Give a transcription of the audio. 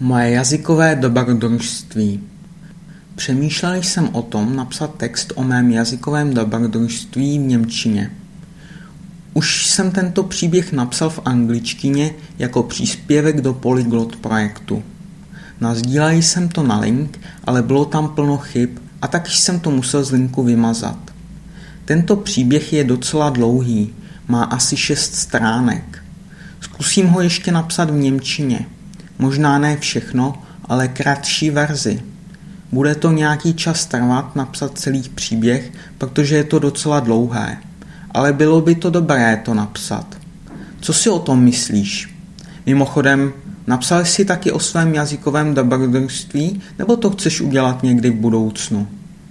Moje jazykové dobrodružství. Přemýšlel jsem o tom napsat text o mém jazykovém dobrodružství v němčině. Už jsem tento příběh napsal v angličtině jako příspěvek do Polyglot projektu. Nasdílel jsem to na link, ale bylo tam plno chyb a tak jsem to musel z linku vymazat. Tento příběh je docela dlouhý, má asi 6 stránek. Zkusím ho ještě napsat v němčině. Možná ne všechno, ale kratší verzi. Bude to nějaký čas trvat napsat celý příběh, protože je to docela dlouhé. Ale bylo by to dobré to napsat. Co si o tom myslíš? Mimochodem, napsal jsi taky o svém jazykovém dobrodružství, nebo to chceš udělat někdy v budoucnu?